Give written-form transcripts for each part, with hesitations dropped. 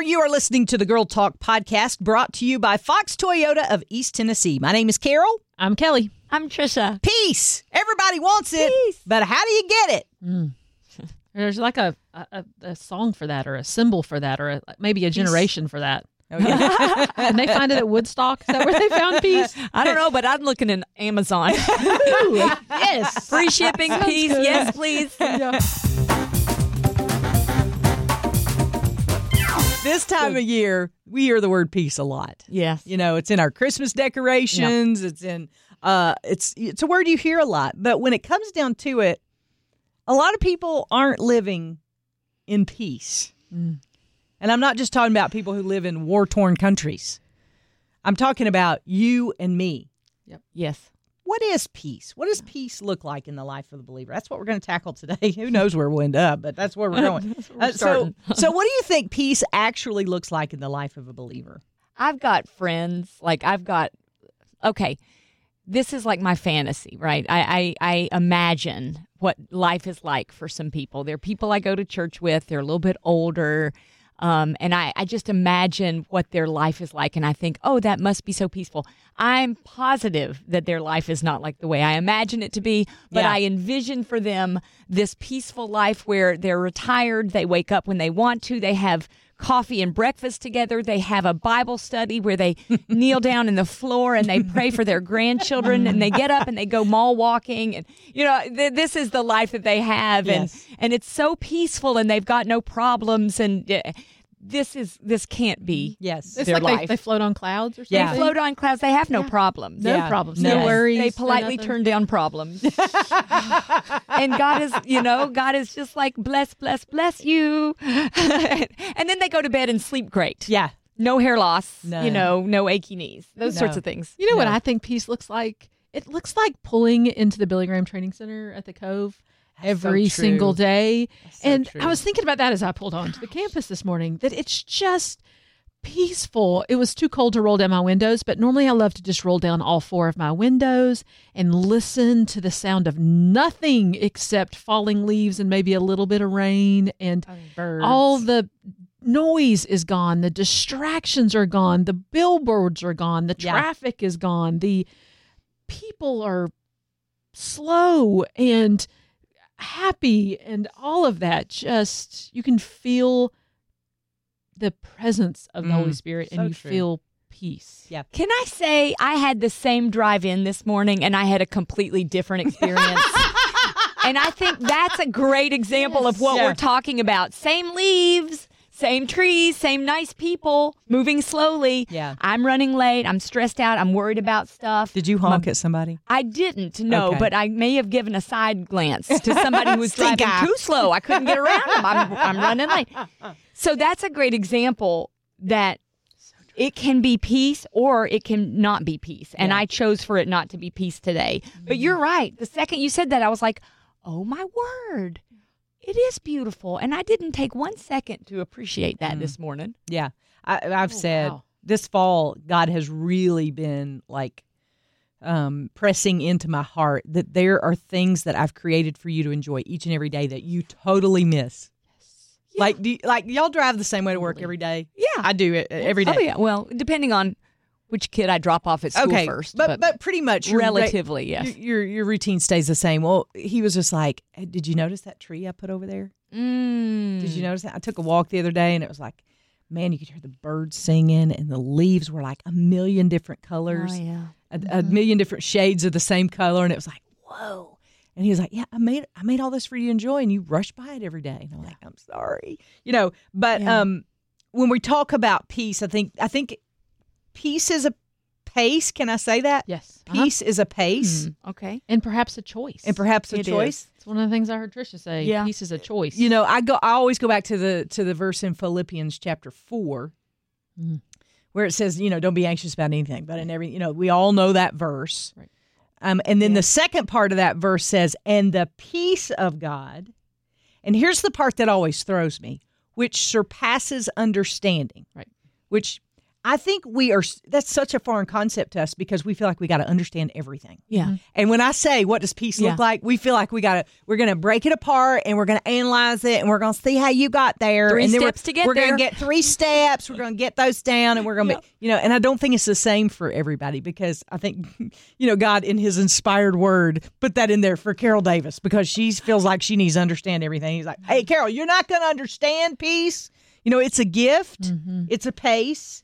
there. You are listening to the Girl Talk podcast brought to you by Fox Toyota of East Tennessee. My name is Carol. I'm Kelly. I'm Trisha. Peace. Everybody wants it, but how do you get it? Mm. There's like a song for that, or a symbol for that, or maybe a generation for that. Oh, yeah. And they find it at Woodstock. Is that where they found peace? I don't know, but I'm looking in Amazon. Yes. Free shipping, peace. Yes, please. Yeah. This time of year, we hear the word peace a lot. Yes. You know, it's in our Christmas decorations. Yep. It's in, it's a word you hear a lot. But when it comes down to it, a lot of people aren't living in peace. Mm. And I'm not just talking about people who live in war-torn countries. I'm talking about you and me. Yep. Yes. What is peace? What does peace look like in the life of the believer? That's what we're going to tackle today. Who knows where we'll end up, but that's where we're going. So what do you think peace actually looks like in the life of a believer? I've got friends. Like, I've got, okay, this is like my fantasy, right? I imagine what life is like for some people. There are people I go to church with. They're a little bit older. And I just imagine what their life is like, and I think, oh, that must be so peaceful. I'm positive that their life is not like the way I imagine it to be, but yeah. I envision for them this peaceful life where they're retired, they wake up when they want to, they have coffee and breakfast together, they have a Bible study where they kneel down in the floor and they pray for their grandchildren, and they get up and they go mall walking, and you know, this is the life that they have. Yes. and it's so peaceful, and they've got no problems, and this can't be. Yes, it's their life. They float on clouds or something. Yeah. They float on clouds. They have no problems. No problems. No worries. They politely turn down problems. And God is just like, bless you. And then they go to bed and sleep great. Yeah. No hair loss. No. You know, no achy knees. Those sorts of things. You know what I think peace looks like? It looks like pulling into the Billy Graham Training Center at the Cove. Every single day. And I was thinking about that as I pulled onto the campus this morning, that it's just peaceful. It was too cold to roll down my windows, but normally I love to just roll down all four of my windows and listen to the sound of nothing except falling leaves and maybe a little bit of rain, and birds. All the noise is gone. The distractions are gone. The billboards are gone. The traffic is gone. The people are slow and happy, and all of that. Just, you can feel the presence of the Holy Spirit, and feel peace. Yeah. Can I say I had the same drive-in this morning, and I had a completely different experience? And I think that's a great example of what we're talking about. Same leaves, same trees, same nice people, moving slowly. Yeah. I'm running late. I'm stressed out. I'm worried about stuff. Did you honk at somebody? I didn't, no, okay. But I may have given a side glance to somebody who was driving too slow. I couldn't get around them. I'm running late. So that's a great example that it can be peace or it can not be peace. And I chose for it not to be peace today. But you're right. The second you said that, I was like, oh, my word. It is beautiful, and I didn't take 1 second to appreciate that this morning. Yeah, I've said this fall, God has really been like pressing into my heart that there are things that I've created for you to enjoy each and every day that you totally miss. Yes. Yeah. Like, y'all drive the same way to work every day? Yeah. I do it every day. Oh, yeah. Well, depending on which kid I drop off at school first. But pretty much. Relatively, yes. Your routine stays the same. Well, he was just like, hey, did you notice that tree I put over there? Mm. Did you notice that? I took a walk the other day, and it was like, man, you could hear the birds singing, and the leaves were like a million different colors. Oh, yeah. A million different shades of the same color, and it was like, whoa. And he was like, yeah, I made all this for you to enjoy, and you rush by it every day. And I'm like, I'm sorry. You know, but when we talk about peace, I think peace is a pace. Can I say that? Yes. Peace is a pace. Mm-hmm. Okay. And perhaps a choice. It is. It's one of the things I heard Trisha say. Yeah. Peace is a choice. You know, I always go back to the verse in Philippians chapter 4 where it says, you know, don't be anxious about anything, but in every, you know, we all know that verse. Right. And then the second part of that verse says, and the peace of God. And here's the part that always throws me, which surpasses understanding. Right. Which I think we are, that's such a foreign concept to us because we feel like we got to understand everything. Yeah. And when I say, what does peace look like? We feel like we're going to break it apart and we're going to analyze it and we're going to see how you got there. We're going to get 3 steps. We're going to get those down and we're going to be, and I don't think it's the same for everybody because I think, God in his inspired word put that in there for Carol Davis because she feels like she needs to understand everything. He's like, hey, Carol, you're not going to understand peace. It's a gift. Mm-hmm. It's a pace.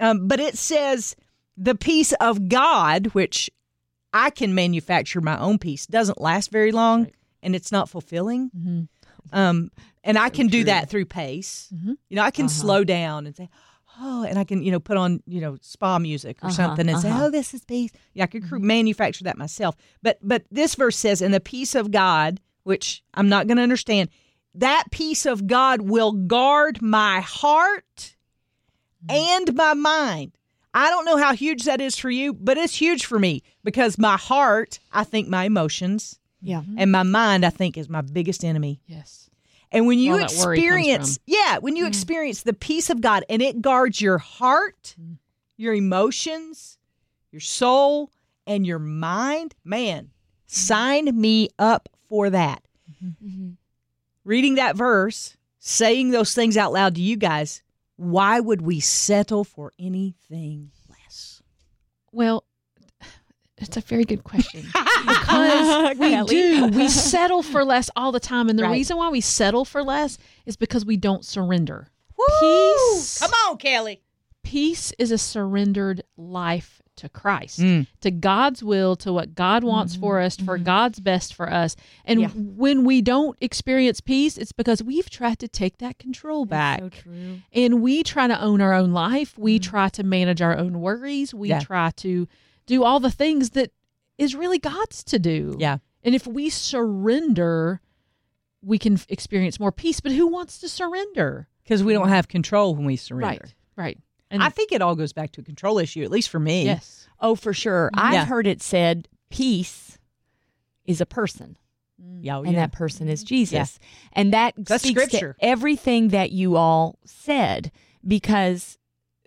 But it says the peace of God, which I can manufacture my own peace, doesn't last very long, and it's not fulfilling. Mm-hmm. And I can do that through pace. Mm-hmm. I can slow down and say, and I can, put on, spa music or something and say, this is peace. Yeah, I could manufacture that myself. But this verse says, and the peace of God, which I'm not going to understand, that peace of God will guard my heart and my mind. I don't know how huge that is for you, but it's huge for me because my heart, I think my emotions, and my mind, I think, is my biggest enemy. Yes. And when you experience the peace of God and it guards your heart, your emotions, your soul, and your mind, man, sign me up for that. Mm-hmm. Reading that verse, saying those things out loud to you guys, why would we settle for anything less? Well, it's a very good question because we do. We settle for less all the time. And the reason why we settle for less is because we don't surrender. Woo! Peace. Come on, Kelly. Peace is a surrendered life to Christ, to God's will, to what God wants for us, for God's best for us. And when we don't experience peace, it's because we've tried to take that control back. So true. And we try to own our own life. We try to manage our own worries. We try to do all the things that is really God's to do. Yeah. And if we surrender, we can experience more peace. But who wants to surrender? Because we don't have control when we surrender. Right. And I think it all goes back to a control issue, at least for me. Yes. Oh, for sure. I've heard it said peace is a person. Yeah, and that person is Jesus. Yeah. And that's speaks scripture. To everything that you all said, because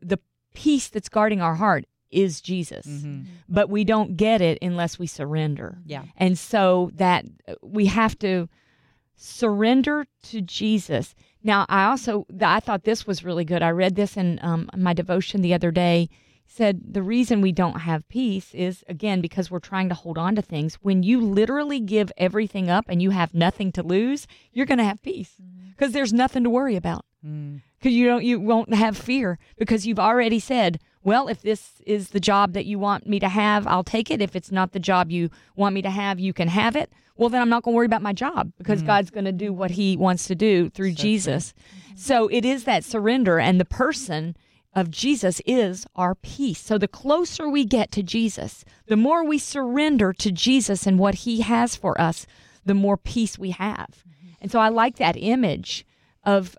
the peace that's guarding our heart is Jesus. Mm-hmm. But we don't get it unless we surrender. Yeah. And so that we have to surrender to Jesus. Now, I thought this was really good. I read this in my devotion the other day. It said the reason we don't have peace is, again, because we're trying to hold on to things. When you literally give everything up and you have nothing to lose, you're going to have peace because there's nothing to worry about. Because you won't have fear because you've already said, well, if this is the job that you want me to have, I'll take it. If it's not the job you want me to have, you can have it. Well, then I'm not going to worry about my job because God's going to do what he wants to do through Jesus. True. So it is that surrender, and the person of Jesus is our peace. So the closer we get to Jesus, the more we surrender to Jesus and what he has for us, the more peace we have. And so I like that image of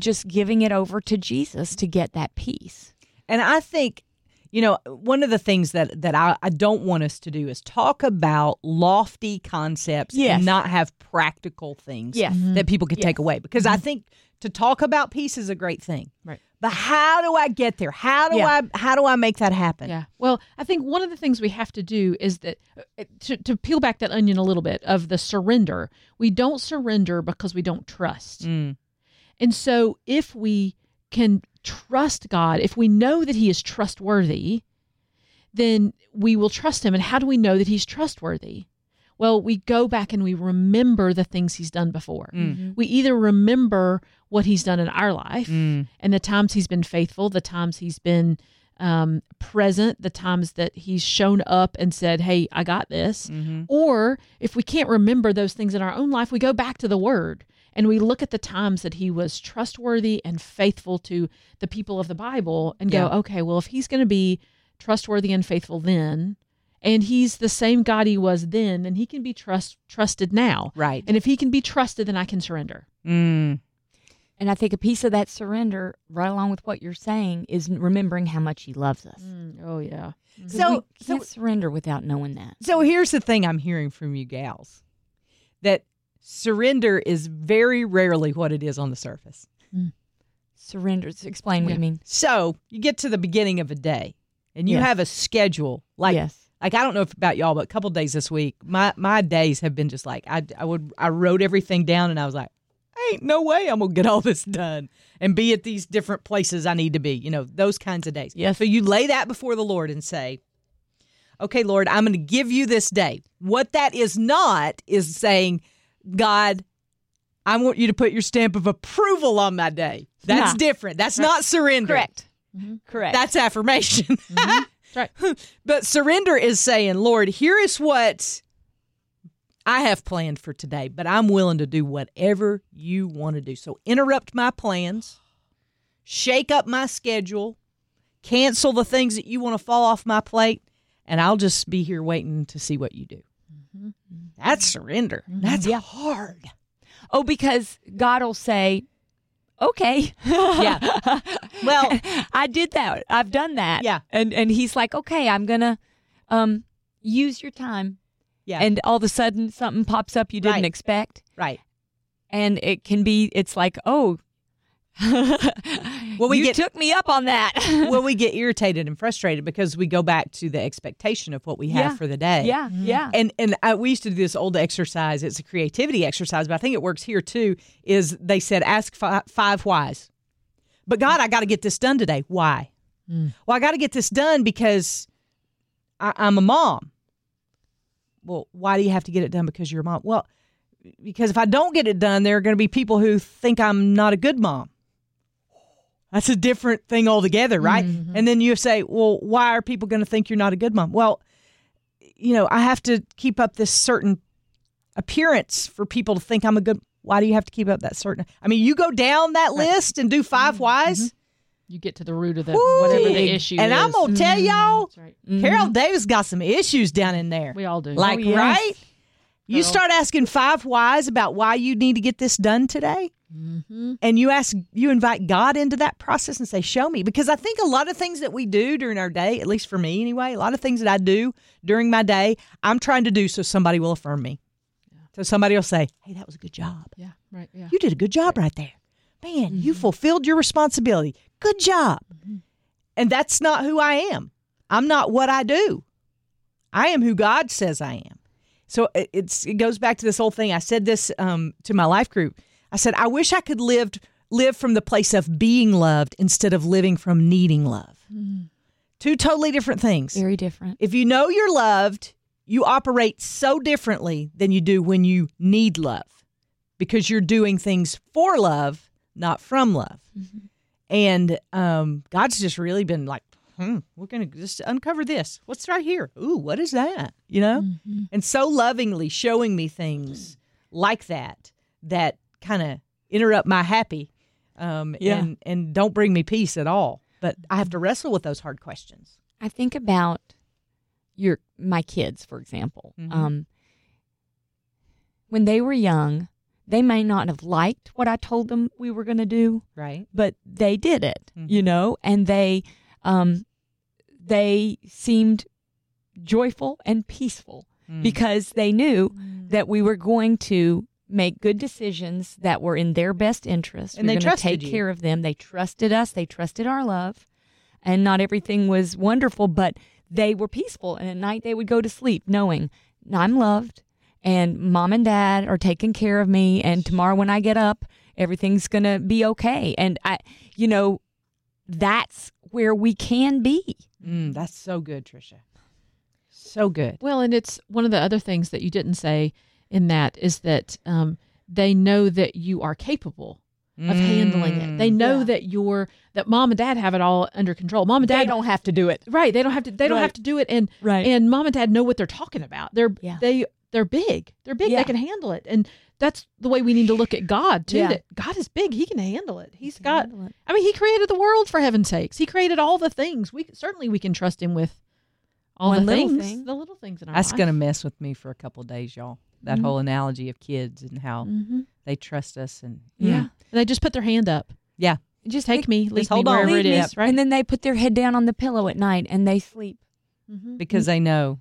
just giving it over to Jesus to get that peace. And I think, one of the things that I don't want us to do is talk about lofty concepts and not have practical things that people could take away. Because I think to talk about peace is a great thing. Right. But how do I get there? How do I make that happen? Yeah. Well, I think one of the things we have to do is that to peel back that onion a little bit of the surrender. We don't surrender because we don't trust. And so if we can trust God, if we know that he is trustworthy, then we will trust him. And how do we know that he's trustworthy? Well, we go back and we remember the things he's done before. Mm-hmm. We either remember what he's done in our life and the times he's been faithful, the times he's been present, the times that he's shown up and said, hey, I got this. Mm-hmm. Or if we can't remember those things in our own life, we go back to the word. And we look at the times that he was trustworthy and faithful to the people of the Bible and go, okay, well, if he's going to be trustworthy and faithful then, and he's the same God he was then he can be trusted now. Right. And if he can be trusted, then I can surrender. And I think a piece of that surrender, right along with what you're saying, is remembering how much he loves us. Oh, yeah. So we can't surrender without knowing that. So here's the thing I'm hearing from you gals, that surrender is very rarely what it is on the surface. Surrenders. Explain what you mean. So you get to the beginning of a day, and you have a schedule. Like I don't know about y'all, but a couple days this week, my days have been just like I wrote everything down, and I was like, ain't no way I'm gonna get all this done and be at these different places I need to be. You know, those kinds of days. Yeah. So you lay that before the Lord and say, okay, Lord, I'm going to give you this day. What that is not is saying, God, I want you to put your stamp of approval on my day. That's different. That's not surrender. Correct. Mm-hmm. Correct. That's affirmation. Mm-hmm. That's right. But surrender is saying, Lord, here is what I have planned for today, but I'm willing to do whatever you want to do. So interrupt my plans, shake up my schedule, cancel the things that you want to fall off my plate, and I'll just be here waiting to see what you do. Mm-hmm. That's surrender. Mm-hmm. That's hard. Oh, because God will say, okay. Yeah. Well, I did that. I've done that. Yeah. And he's like, okay, I'm going to use your time. Yeah. And all of a sudden something pops up you didn't expect. Right. And it can be, it's like, oh, well, you took me up on that. Well, we get irritated and frustrated because we go back to the expectation of what we have for the day. Yeah, mm-hmm. yeah. And we used to do this old exercise. It's a creativity exercise, but I think it works here too, is they said, ask five whys. But God, I got to get this done today. Why? Mm. Well, I got to get this done because I'm a mom. Well, why do you have to get it done because you're a mom? Well, because if I don't get it done, there are going to be people who think I'm not a good mom. That's a different thing altogether, right? Mm-hmm. And then you say, well, why are people going to think you're not a good mom? Well, you know, I have to keep up this certain appearance for people to think I'm a good... Why do you have to keep up that certain... I mean, you go down that list and do five mm-hmm. whys. You get to the root of the, whatever the issue is. And I'm going to tell y'all, mm-hmm. Carol Davis got some issues down in there. We all do. Like, right? You start asking five whys about why you need to get this done today. Mm-hmm. And you invite God into that process and say, show me. Because I think a lot of things that we do during our day, at least for me anyway, a lot of things that I do during my day, I'm trying to do so somebody will affirm me. Yeah. So somebody will say, hey, that was a good job. Yeah, right. Yeah. You did a good job right there. Man, mm-hmm. you fulfilled your responsibility. Good job. Mm-hmm. And that's not who I am. I'm not what I do. I am who God says I am. So it goes back to this whole thing. I said this to my life group. I said, I wish I could live from the place of being loved instead of living from needing love. Mm. Two totally different things. Very different. If you know you're loved, you operate so differently than you do when you need love because you're doing things for love, not from love. Mm-hmm. And God's just really been like, we're going to just uncover this. What's right here? Ooh, what is that? You know? Mm-hmm. And so lovingly showing me things like that kind of interrupt my happy and don't bring me peace at all. But I have to wrestle with those hard questions. I think about my kids, for example. Mm-hmm. When they were young, they may not have liked what I told them we were going to do. Right. But they did it, mm-hmm. you know, and they seemed joyful and peaceful because they knew that we were going to make good decisions that were in their best interest. And they trusted you. Take care of them. They trusted us. They trusted our love. And not everything was wonderful, but they were peaceful. And at night they would go to sleep knowing I'm loved and mom and dad are taking care of me. And tomorrow when I get up, everything's going to be okay. And that's where we can be. That's so good, Tricia. So good. Well, and it's one of the other things that you didn't say in that is that they know that you are capable of handling it. They know that mom and dad have it all under control. Mom and dad don't have to do it. Right. They don't have to. They don't have to do it. And and mom and dad know what they're talking about. They're big. They're big. Yeah. They can handle it. And that's the way we need to look at God, too, that God is big. He can handle it. He's got, I mean, he created the world, for heaven's sakes. He created all the things. We can trust him with all the things, the little things in our life. That's going to mess with me for a couple of days, y'all. That whole analogy of kids and how they trust us. And they just put their hand up. Yeah. Just take me, leave me wherever it is. Right? And then they put their head down on the pillow at night and they sleep. Mm-hmm. Because they know.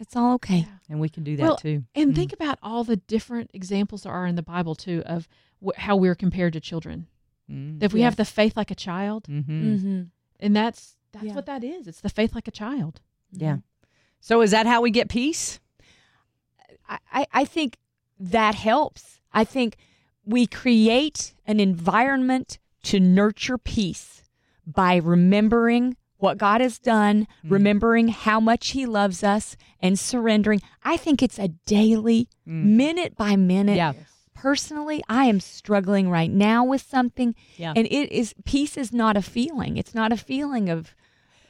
It's all okay. And we can do that too. And think about all the different examples there are in the Bible too of how we're compared to children. If we have the faith like a child, and that's what that is. It's the faith like a child. Yeah. So is that how we get peace? I think that helps. I think we create an environment to nurture peace by remembering what God has done, remembering how much he loves us, and surrendering. I think it's a daily, minute by minute. Yeah. Personally, I am struggling right now with something, and peace is not a feeling. It's not a feeling of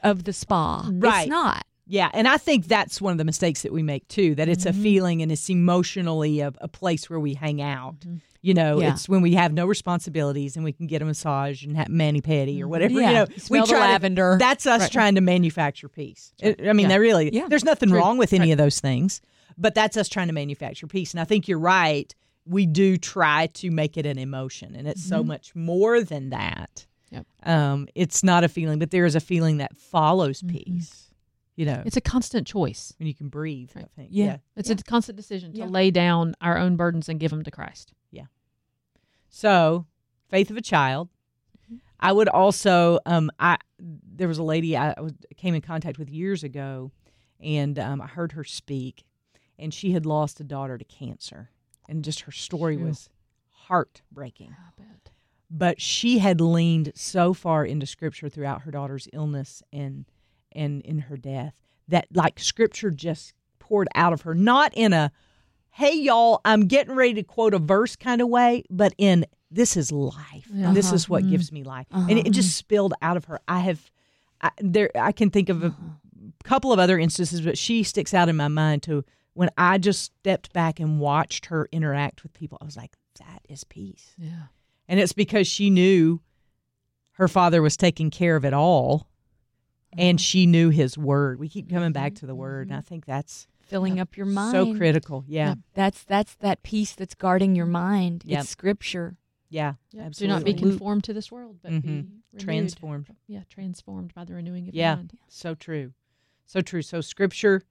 the spa. Right. It's not. Yeah, and I think that's one of the mistakes that we make, too, that it's a feeling and it's emotionally a place where we hang out. You know, it's when we have no responsibilities and we can get a massage and have mani-pedi or whatever. Yeah. You know, we try lavender. That's us trying to manufacture peace. I mean, there's nothing wrong with any of those things, but that's us trying to manufacture peace. And I think you're right. We do try to make it an emotion, and it's so much more than that. Yep. It's not a feeling, but there is a feeling that follows peace. You know, it's a constant choice. And you can breathe, I think. Yeah. It's a constant decision to lay down our own burdens and give them to Christ. Yeah. So, faith of a child. I would also, there was a lady I came in contact with years ago, and I heard her speak, and she had lost a daughter to cancer. And just her story was heartbreaking. I bet. But she had leaned so far into Scripture throughout her daughter's illness and in her death, that like Scripture just poured out of her, not in a, hey, y'all, I'm getting ready to quote a verse kind of way, but in this is life. Uh-huh. This is what gives me life. Uh-huh. And it just spilled out of her. I can think of a couple of other instances, but she sticks out in my mind to when I just stepped back and watched her interact with people. I was like, that is peace. Yeah. And it's because she knew her father was taking care of it all. And she knew his word. We keep coming back to the word, and I think that's filling up your mind. So critical, yeah. That's that peace that's guarding your mind. Yep. It's Scripture. Yeah, yep. Absolutely. Do not be conformed to this world, but be transformed. Yeah, transformed by the renewing of your mind. Yeah, so true, so true. So Scripture,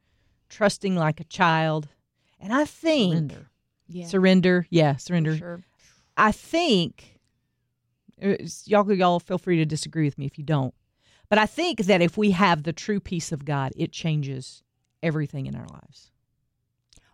trusting like a child, and I think surrender. Sure. I think y'all feel free to disagree with me if you don't. But I think that if we have the true peace of God, it changes everything in our lives.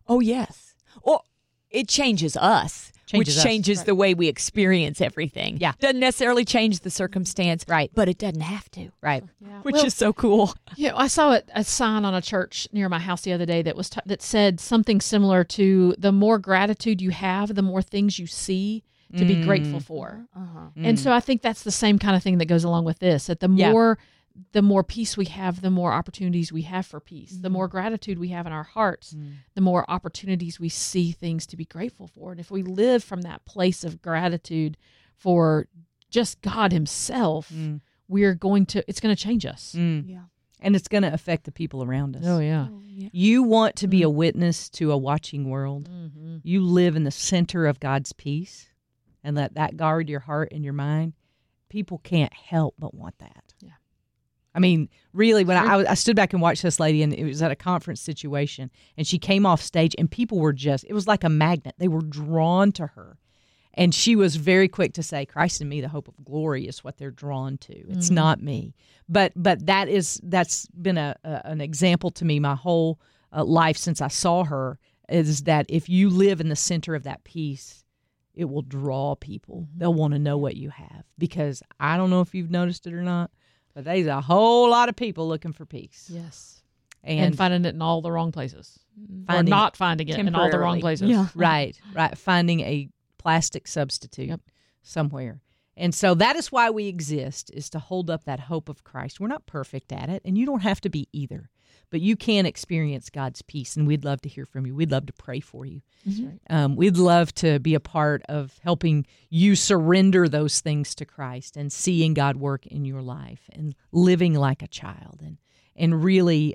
Oh, yes. Well, it changes us, which changes the way we experience everything. Yeah. Doesn't necessarily change the circumstance, but it doesn't have to. Right. Yeah. Which is so cool. Yeah, I saw a sign on a church near my house the other day that was that said something similar to the more gratitude you have, the more things you see to be grateful for. Uh-huh. And so I think that's the same kind of thing that goes along with this, that the more peace we have, the more opportunities we have for peace. The more gratitude we have in our hearts, the more opportunities we see things to be grateful for. And if we live from that place of gratitude for just God himself, it's going to change us. Yeah. And it's going to affect the people around us. Oh, yeah. You want to be a witness to a watching world. Mm-hmm. You live in the center of God's peace. And let that guard your heart and your mind. People can't help but want that. Yeah, I mean, really, when I stood back and watched this lady, and it was at a conference situation, and she came off stage, and people were it was like a magnet. They were drawn to her. And she was very quick to say, Christ in me, the hope of glory, is what they're drawn to. It's not me. But that's been an example to me my whole life since I saw her, is that if you live in the center of that peace, it will draw people. They'll want to know what you have, because I don't know if you've noticed it or not, but there's a whole lot of people looking for peace. Yes. And finding it in all the wrong places. Or not finding it in all the wrong places. Yeah. Right. Finding a plastic substitute somewhere. And so that is why we exist, is to hold up that hope of Christ. We're not perfect at it, and you don't have to be either. But you can experience God's peace, and we'd love to hear from you. We'd love to pray for you. Mm-hmm. We'd love to be a part of helping you surrender those things to Christ and seeing God work in your life and living like a child and really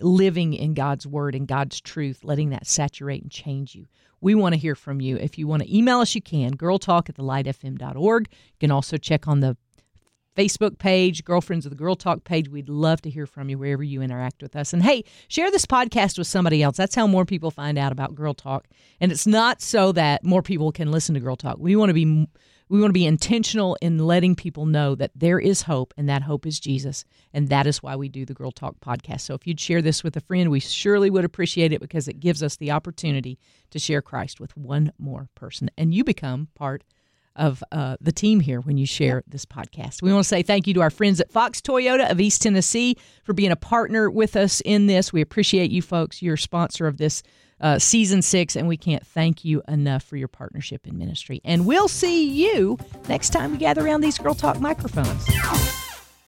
living in God's Word and God's truth, letting that saturate and change you. We want to hear from you. If you want to email us, you can, girltalk@thelightfm.org. You can also check on the Facebook page, Girlfriends of the Girl Talk page. We'd love to hear from you wherever you interact with us. And hey, share this podcast with somebody else. That's how more people find out about Girl Talk. And it's not so that more people can listen to Girl Talk. We want to be We want to be intentional in letting people know that there is hope, and that hope is Jesus. And that is why we do the Girl Talk podcast. So if you'd share this with a friend, we surely would appreciate it, because it gives us the opportunity to share Christ with one more person. And you become part of the team here when you share this podcast. We want to say thank you to our friends at Fox Toyota of East Tennessee for being a partner with us in this. We appreciate you folks. You're a sponsor of this Season 6, and we can't thank you enough for your partnership in ministry. And we'll see you next time we gather around these Girl Talk microphones.